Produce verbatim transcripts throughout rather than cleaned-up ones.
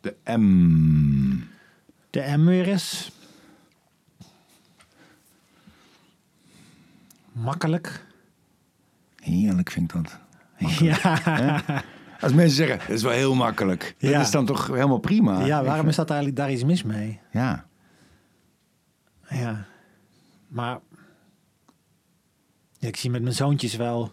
De M. De M weer eens. Makkelijk. Heerlijk vind ik dat. Makkelijk. Ja. Hè? Als mensen zeggen, dat is wel heel makkelijk. Ja. Dat is dan toch helemaal prima. Ja, waarom even. Is dat eigenlijk daar iets mis mee? Ja. Ja. Maar ja, ik zie met mijn zoontjes wel,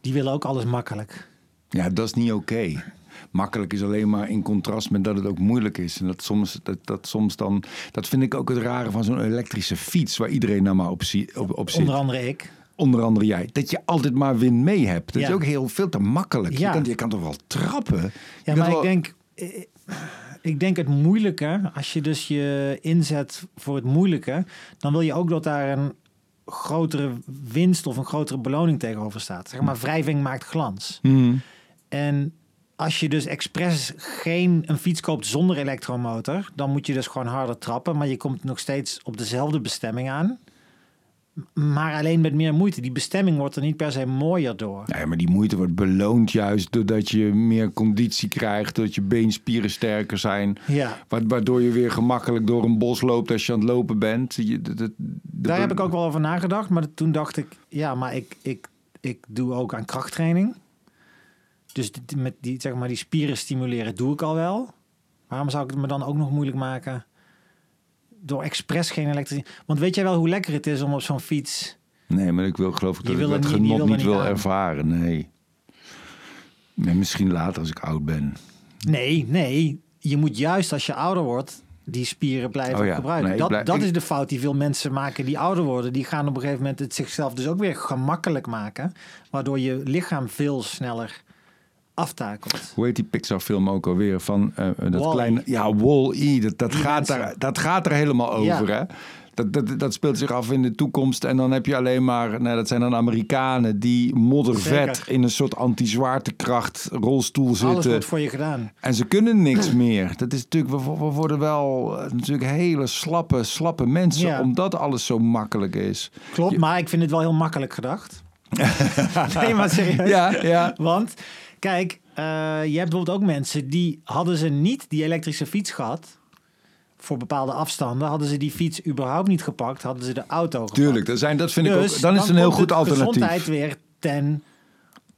die willen ook alles makkelijk. Ja, dat is niet oké. Okay. Makkelijk is alleen maar in contrast met dat het ook moeilijk is. En dat soms, dat, dat soms dan... Dat vind ik ook het rare van zo'n elektrische fiets, waar iedereen nou maar op, zie, op, op zit. Onder andere ik. Onder andere jij. Dat je altijd maar win mee hebt. Dat ja. is ook heel veel te makkelijk. Ja. Je, kan, je kan toch wel trappen? Ja, maar wel... ik denk... Ik denk het moeilijke, als je dus je inzet voor het moeilijke... dan wil je ook dat daar een grotere winst of een grotere beloning tegenover staat. Zeg maar, wrijving maakt glans. Mm. En... Als je dus expres geen een fiets koopt zonder elektromotor... dan moet je dus gewoon harder trappen. Maar je komt nog steeds op dezelfde bestemming aan. Maar alleen met meer moeite. Die bestemming wordt er niet per se mooier door. Nee, maar die moeite wordt beloond juist... doordat je meer conditie krijgt. Dat je beenspieren sterker zijn. Ja. Waardoor je weer gemakkelijk door een bos loopt... als je aan het lopen bent. Je, de, de, de Daar be- heb ik ook wel over nagedacht. Maar toen dacht ik... ja, maar ik, ik, ik doe ook aan krachttraining... Dus die, met die, zeg maar, die spieren stimuleren doe ik al wel. Waarom zou ik het me dan ook nog moeilijk maken door expres geen elektrische... Want weet jij wel hoe lekker het is om op zo'n fiets... Nee, maar ik wil geloof ik dat ik dat genot niet wil ervaren. Nee. nee. Misschien later als ik oud ben. Nee, nee. Je moet juist als je ouder wordt die spieren blijven oh ja. gebruiken. Nee, dat blijf, dat ik... is de fout die veel mensen maken die ouder worden. Die gaan op een gegeven moment het zichzelf dus ook weer gemakkelijk maken. Waardoor je lichaam veel sneller... aftakelt. Hoe heet die Pixar-film ook alweer? Van uh, dat Wall-E. Kleine, ja, Wall-E. Dat, dat, gaat daar, dat gaat er helemaal over. Ja. Hè? Dat, dat, dat speelt zich af in de toekomst. En dan heb je alleen maar... Nou, dat zijn dan Amerikanen die moddervet... Zeker. In een soort anti-zwaartekracht rolstoel Alles zitten. Alles wordt voor je gedaan. En ze kunnen niks meer. Dat is natuurlijk... We, we worden wel natuurlijk hele slappe, slappe mensen... Ja. Omdat alles zo makkelijk is. Klopt, je, maar ik vind het wel heel makkelijk gedacht. Nee, maar serieus. Ja, ja. Want... Kijk, uh, je hebt bijvoorbeeld ook mensen... die hadden ze niet die elektrische fiets gehad... voor bepaalde afstanden... hadden ze die fiets überhaupt niet gepakt... hadden ze de auto gepakt. Tuurlijk, dat, zijn, dat vind dus, ik ook... dan is het een heel goed alternatief. Gezondheid weer ten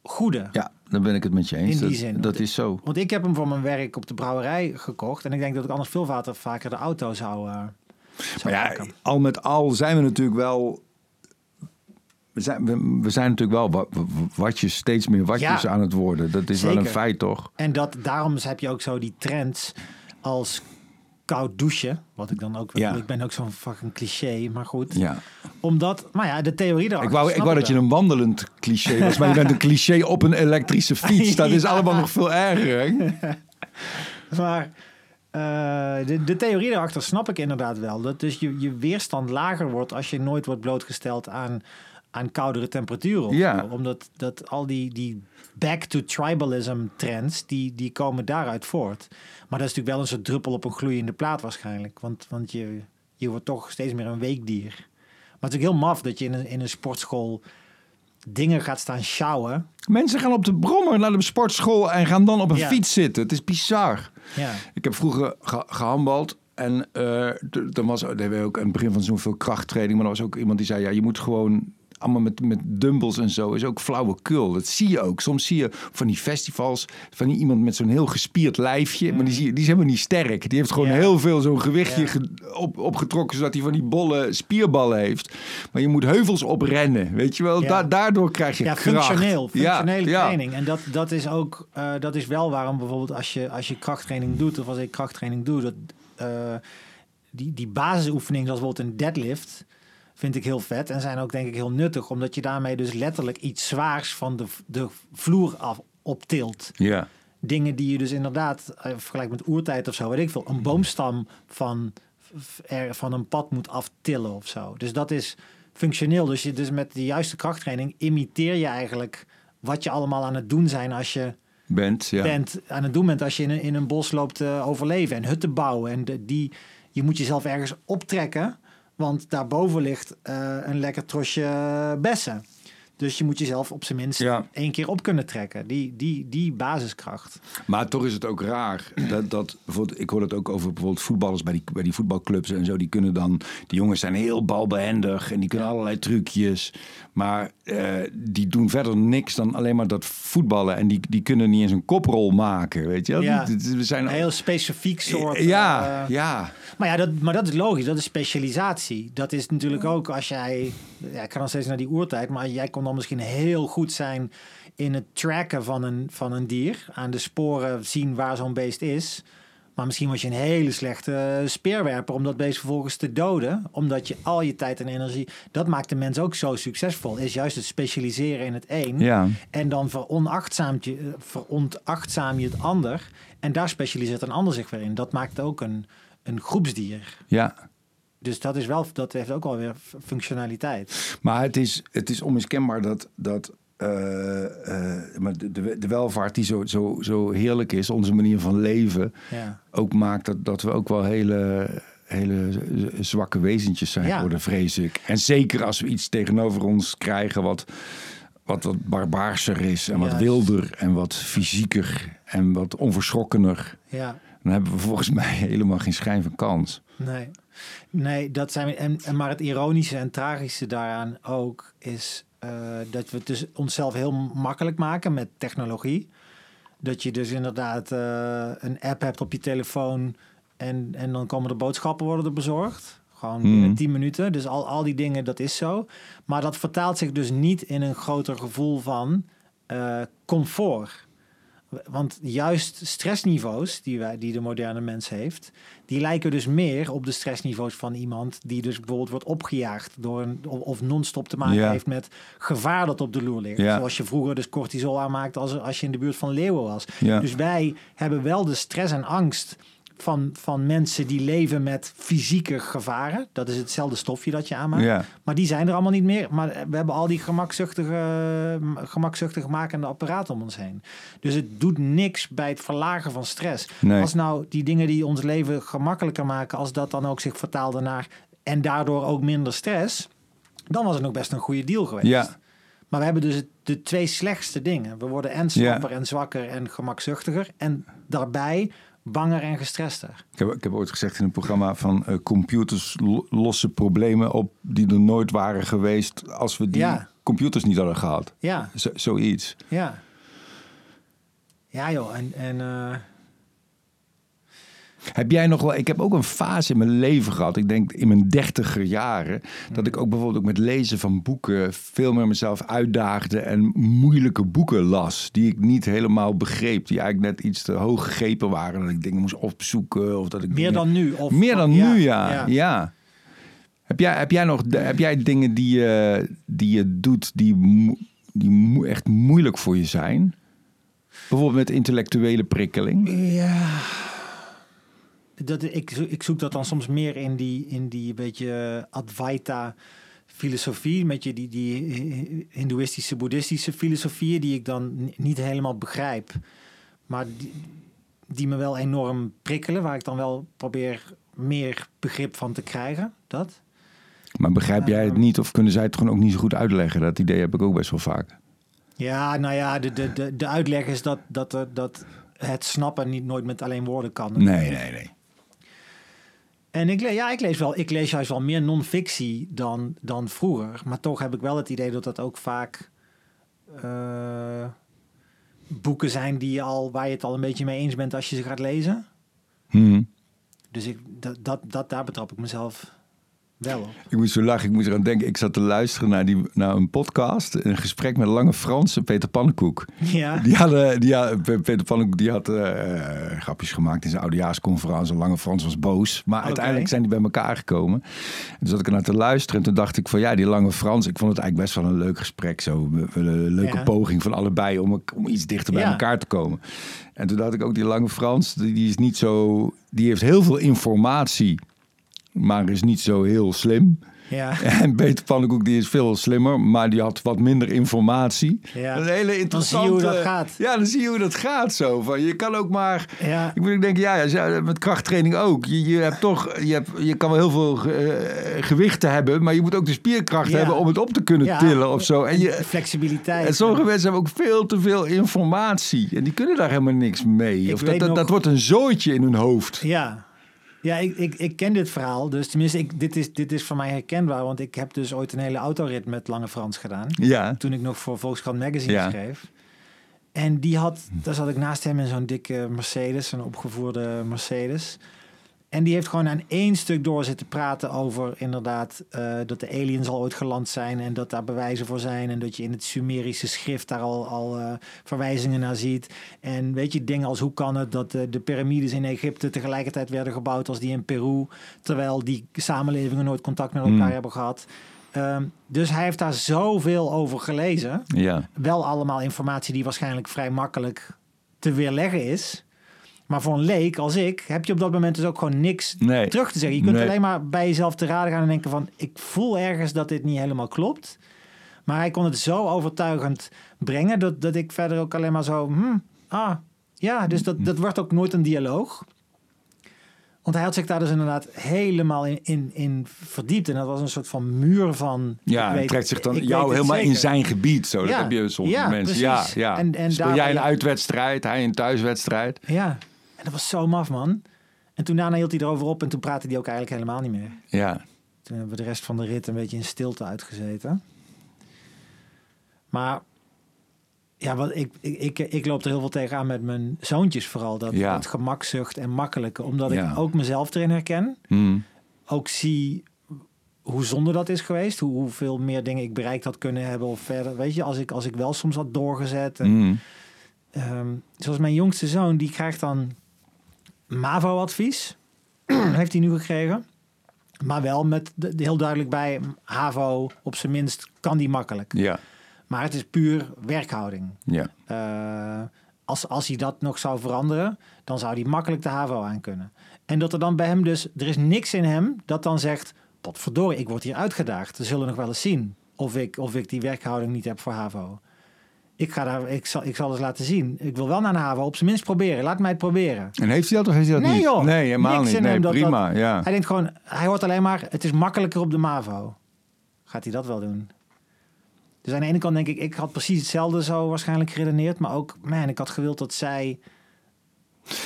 goede. Ja, dan ben ik het met je eens. In die zin. Dat, dat is zo. Want ik heb hem voor mijn werk op de brouwerij gekocht... en ik denk dat ik anders veel vaker, vaker de auto zou, uh, zou Maar ja, maken. Al met al zijn we natuurlijk wel... We zijn, we, we zijn natuurlijk wel wat, wat je steeds meer watjes ja, aan het worden. Dat is zeker. Wel een feit, toch? En dat, daarom heb je ook zo die trends als koud douchen. Wat ik dan ook... Ja. Ik ben ook zo'n fucking cliché, maar goed. Ja. Omdat... Maar ja, de theorie daar. Ik wou, ik wou dat je een wandelend cliché was. Maar je bent een cliché op een elektrische fiets. Dat is ja. allemaal nog veel erger. Maar... Uh, de, de theorie daarachter snap ik inderdaad wel. Dat dus je, je weerstand lager wordt als je nooit wordt blootgesteld aan, aan koudere temperaturen. Ja. Omdat dat al die, die back-to-tribalism trends, die, die komen daaruit voort. Maar dat is natuurlijk wel een soort druppel op een gloeiende plaat waarschijnlijk. Want, want je, je wordt toch steeds meer een weekdier. Maar het is ook heel maf dat je in een, in een sportschool... dingen gaat staan sjouwen. Mensen gaan op de brommer naar de sportschool... en gaan dan op een ja. fiets zitten. Het is bizar. Ja. Ik heb vroeger ge- gehandbald... en uh, dan was er ook aan het begin van zoveel krachttraining... maar er was ook iemand die zei... ja, je moet gewoon allemaal met, met dumbbells en zo... is ook flauwekul. Dat zie je ook. Soms zie je van die festivals... van die iemand met zo'n heel gespierd lijfje... Mm. maar die, zie je, die is helemaal niet sterk. Die heeft gewoon ja. heel veel zo'n gewichtje ja. ge- op, opgetrokken... zodat hij van die bolle spierballen heeft. Maar je moet heuvels oprennen, weet je wel. Ja. Da- daardoor krijg je ja, kracht. Functioneel, functionele ja, training. Ja. En dat, dat is ook... Uh, dat is wel waarom bijvoorbeeld als je, als je krachttraining doet... of als ik krachttraining doe... dat uh, die, die basisoefening zoals bijvoorbeeld een deadlift... vind ik heel vet en zijn ook denk ik heel nuttig... omdat je daarmee dus letterlijk iets zwaars van de, de vloer af optilt. Ja. Dingen die je dus inderdaad, vergelijk met oertijd of zo... weet ik veel, een boomstam van, van een pad moet aftillen of zo. Dus dat is functioneel. Dus, je, dus met de juiste krachttraining imiteer je eigenlijk... wat je allemaal aan het doen zijn als je... Bent, ja. bent aan het doen bent als je in een, in een bos loopt te overleven... en hutten bouwen. En de, die, je moet jezelf ergens optrekken... Want daarboven ligt uh, een lekker trosje bessen. Dus je moet jezelf op zijn minst ja. één keer op kunnen trekken. Die, die, die basiskracht. Maar toch is het ook raar. dat, dat Ik hoor het ook over bijvoorbeeld voetballers bij die, bij die voetbalclubs en zo. Die kunnen dan... Die jongens zijn heel balbehendig en die kunnen ja. allerlei trucjes. Maar uh, die doen verder niks dan alleen maar dat voetballen. En die, die kunnen niet eens een koprol maken, weet je wel? Ja. We zijn... Een heel specifiek soort... Ja, uh, ja. Maar, ja dat, maar dat is logisch. Dat is specialisatie. Dat is natuurlijk ook als jij... Ja, ik kan nog steeds naar die oertijd, maar jij kon dan misschien heel goed zijn in het tracken van een, van een dier. Aan de sporen zien waar zo'n beest is. Maar misschien was je een hele slechte speerwerper om dat beest vervolgens te doden. Omdat je al je tijd en energie... Dat maakt de mens ook zo succesvol. Is juist het specialiseren in het een. Ja. En dan veronachtzaam je, veronachtzaam je het ander. En daar specialiseert een ander zich weer in. Dat maakt ook een, een groepsdier. Ja. Dus dat is wel, dat heeft ook alweer functionaliteit. Maar het is, het is onmiskenbaar dat, dat uh, uh, de, de welvaart die zo, zo, zo heerlijk is, onze manier van leven, ja. ook maakt dat, dat we ook wel hele, hele zwakke wezentjes zijn geworden, ja. vrees ik. En zeker als we iets tegenover ons krijgen wat, wat, wat barbaarser is en wat ja. wilder en wat fysieker en wat onverschrokkener. Ja. Dan hebben we volgens mij helemaal geen schijn van kans. Nee. Nee, dat zijn we, en, en maar het ironische en tragische daaraan ook is uh, dat we het dus onszelf heel makkelijk maken met technologie. Dat je dus inderdaad uh, een app hebt op je telefoon en, en dan komen de boodschappen worden er bezorgd. Gewoon mm. binnen tien minuten. Dus al, al die dingen, dat is zo. Maar dat vertaalt zich dus niet in een groter gevoel van uh, comfort. Want juist stressniveaus die, wij, die de moderne mens heeft... die lijken dus meer op de stressniveaus van iemand... die dus bijvoorbeeld wordt opgejaagd door een, of non-stop te maken ja. heeft met gevaar dat op de loer ligt. Ja. Zoals je vroeger dus cortisol aanmaakt als, als je in de buurt van leeuwen was. Ja. Dus wij hebben wel de stress en angst van, van mensen die leven met fysieke gevaren. Dat is hetzelfde stofje dat je aanmaakt. Ja. Maar die zijn er allemaal niet meer. Maar we hebben al die gemakzuchtige, gemakzuchtig makende apparaten om ons heen. Dus het doet niks bij het verlagen van stress. Nee. Als nou die dingen die ons leven gemakkelijker maken... als dat dan ook zich vertaalde naar... en daardoor ook minder stress... dan was het ook best een goede deal geweest. Ja. Maar we hebben dus het, de twee slechtste dingen. We worden en slapper ja. en zwakker en gemakzuchtiger. En daarbij... banger en gestrester. Ik heb, ik heb ooit gezegd in een programma van uh, computers lossen problemen op die er nooit waren geweest als we die ja. computers niet hadden gehad. Ja. Z- zoiets. Ja. Ja joh. En, en uh... heb jij nog wel? Ik heb ook een fase in mijn leven gehad. Ik denk in mijn dertiger jaren dat ik ook bijvoorbeeld ook met lezen van boeken veel meer mezelf uitdaagde en moeilijke boeken las die ik niet helemaal begreep, die eigenlijk net iets te hoog gegrepen waren, dat ik dingen moest opzoeken of dat ik meer dan nu of meer dan ja, nu ja, ja. ja. Heb jij heb jij nog heb jij dingen die je die je doet die die echt moeilijk voor je zijn? Bijvoorbeeld met intellectuele prikkeling. Ja. Dat, ik, ik zoek dat dan soms meer in die, in die beetje Advaita filosofie, met je die, die hindoeïstische, boeddhistische filosofieën die ik dan niet helemaal begrijp, maar die, die me wel enorm prikkelen, waar ik dan wel probeer meer begrip van te krijgen. Dat. Maar begrijp jij het niet of kunnen zij het gewoon ook niet zo goed uitleggen? Dat idee heb ik ook best wel vaak. Ja, nou ja, de, de, de, de uitleg is dat, dat, dat het snappen niet nooit met alleen woorden kan. Nee, nee, nee. En ik, le- ja, ik, lees wel, ik lees juist wel meer non-fictie dan, dan vroeger. Maar toch heb ik wel het idee dat dat ook vaak uh, boeken zijn die je al, waar je het al een beetje mee eens bent als je ze gaat lezen. Hmm. Dus ik, dat, dat, dat, daar betrap ik mezelf wel op. Ik moest zo lachen, ik moest eraan denken. Ik zat te luisteren naar, die, naar een podcast, een gesprek met Lange Frans en Peter Pannenkoek. Ja. Die hadden, die had, Peter Pannenkoek die had uh, grapjes gemaakt in zijn oudejaarsconferentie. Lange Frans was boos, maar okay. uiteindelijk zijn die bij elkaar gekomen. En toen zat ik ernaar te luisteren en toen dacht ik van ja, die Lange Frans. Ik vond het eigenlijk best wel een leuk gesprek, zo een leuke ja. poging van allebei om, om iets dichter bij ja. elkaar te komen. En toen dacht ik ook die Lange Frans, die, die is niet zo, die heeft heel veel informatie. maar is niet zo heel slim. Ja. En Peter Pannenkoek, die is veel slimmer, maar die had wat minder informatie. Ja. Dat is een hele interessante... Dan zie je hoe dat gaat. Ja, dan zie je hoe dat gaat zo. Van, je kan ook maar... Ja. Ik, ik denk, ja, ja, met krachttraining ook. Je, je hebt toch... Je, hebt, je kan wel heel veel uh, gewichten hebben, maar je moet ook de spierkracht ja. hebben om het op te kunnen ja. tillen of zo. En je, flexibiliteit. En sommige mensen hebben ook veel te veel informatie. En die kunnen daar helemaal niks mee. Of dat, dat, nog... dat wordt een zooitje in hun hoofd. Ja. Ja, ik, ik, ik ken dit verhaal. Dus tenminste, ik, dit, is, dit is voor mij herkenbaar. Want ik heb dus ooit een hele autorit met Lange Frans gedaan. Ja. Toen ik nog voor Volkskrant Magazine ja. schreef. En die had, daar zat ik naast hem in zo'n dikke Mercedes. Een opgevoerde Mercedes. En die heeft gewoon aan één stuk door zitten praten over inderdaad... Uh, dat de aliens al ooit geland zijn en dat daar bewijzen voor zijn... en dat je in het Sumerische schrift daar al, al uh, verwijzingen naar ziet. En weet je, dingen als hoe kan het dat uh, de piramides in Egypte... tegelijkertijd werden gebouwd als die in Peru... terwijl die samenlevingen nooit contact met elkaar mm. hebben gehad... Um, dus hij heeft daar zoveel over gelezen. Ja. Wel allemaal informatie die waarschijnlijk vrij makkelijk te weerleggen is... Maar voor een leek als ik, heb je op dat moment dus ook gewoon niks nee. terug te zeggen. Je kunt nee. alleen maar bij jezelf te raden gaan en denken van... ik voel ergens dat dit niet helemaal klopt. Maar hij kon het zo overtuigend brengen... dat, dat ik verder ook alleen maar zo... Hmm, ah, ja, dus dat, dat wordt ook nooit een dialoog. Want hij had zich daar dus inderdaad helemaal in, in, in verdiept. En dat was een soort van muur van... Ja, hij trekt zich dan jou helemaal zeker. in zijn gebied. Zo, ja, dat heb je sommige ja, mensen. Ja, ja. En, en speel jij een uitwedstrijd, hij een thuiswedstrijd. Ja. En dat was zo maf, man. En toen daarna hield hij erover op en toen praatte hij ook eigenlijk helemaal niet meer. Ja. Toen hebben we de rest van de rit een beetje in stilte uitgezeten. Maar ja, wat ik, ik, ik, ik loop er heel veel tegenaan met mijn zoontjes vooral. Dat, ja. dat gemakzucht en makkelijke. Omdat ja. ik ook mezelf erin herken. Mm. Ook zie hoe zonde dat is geweest. Hoe, hoeveel meer dingen ik bereikt had kunnen hebben of verder. Weet je, als ik, als ik wel soms had doorgezet. En, mm. um, zoals mijn jongste zoon, die krijgt dan... MAVO-advies heeft hij nu gekregen. Maar wel met de, heel duidelijk bij HAVO, op zijn minst, kan die makkelijk. Ja. Maar het is puur werkhouding. Ja. Uh, als, als hij dat nog zou veranderen, dan zou hij makkelijk de HAVO aan kunnen. En dat er dan bij hem dus, er is niks in hem dat dan zegt... potverdorie, ik word hier uitgedaagd. We zullen nog wel eens zien of ik, of ik die werkhouding niet heb voor HAVO. Ik ga daar, ik zal, ik zal het laten zien. Ik wil wel naar de haven, op zijn minst proberen. Laat mij het proberen. En heeft hij dat of heeft hij dat nee, niet? Joh, nee, helemaal niet. Nee, dat, prima. Dat, ja. Hij denkt gewoon, hij hoort alleen maar, het is makkelijker op de MAVO. Gaat hij dat wel doen? Dus aan de ene kant denk ik, ik had precies hetzelfde zo waarschijnlijk geredeneerd. Maar ook, man, ik had gewild dat zij...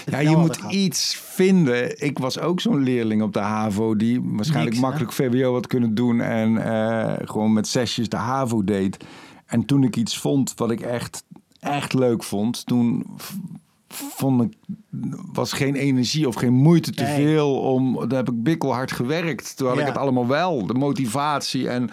Ja, je moet had. iets vinden. Ik was ook zo'n leerling op de HAVO... die waarschijnlijk Niks, makkelijk hè? V W O had kunnen doen... en uh, gewoon met zesjes de HAVO deed... En toen ik iets vond wat ik echt, echt leuk vond... toen vond ik, was geen energie of geen moeite te veel om... Daar heb ik bikkelhard gewerkt. Toen had ja. ik het allemaal wel, de motivatie. En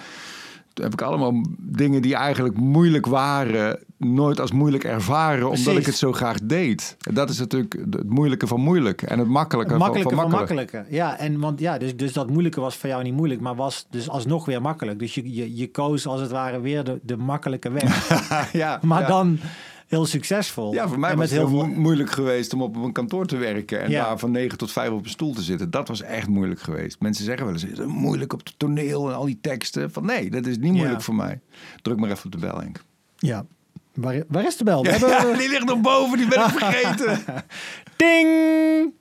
toen heb ik allemaal dingen die eigenlijk moeilijk waren... nooit als moeilijk ervaren, Precies. omdat ik het zo graag deed. Dat is natuurlijk het moeilijke van moeilijk. En het makkelijke, het makkelijke van, van, van makkelijk. Makkelijke. Ja, en want ja, dus, dus dat moeilijke was voor jou niet moeilijk... maar was dus alsnog weer makkelijk. Dus je, je, je koos als het ware weer de, de makkelijke weg. ja, maar ja. dan heel succesvol. Ja, voor mij en was het heel veel... moeilijk geweest om op een kantoor te werken... en ja. daar van negen tot vijf op een stoel te zitten. Dat was echt moeilijk geweest. Mensen zeggen wel eens, is het moeilijk op het toneel en al die teksten? Van nee, dat is niet moeilijk ja. voor mij. Druk maar even op de bel, Henk. Ja. Waar, waar is de bel? Ja, hebben... ja, die ligt nog boven, die ben ik vergeten. Ding!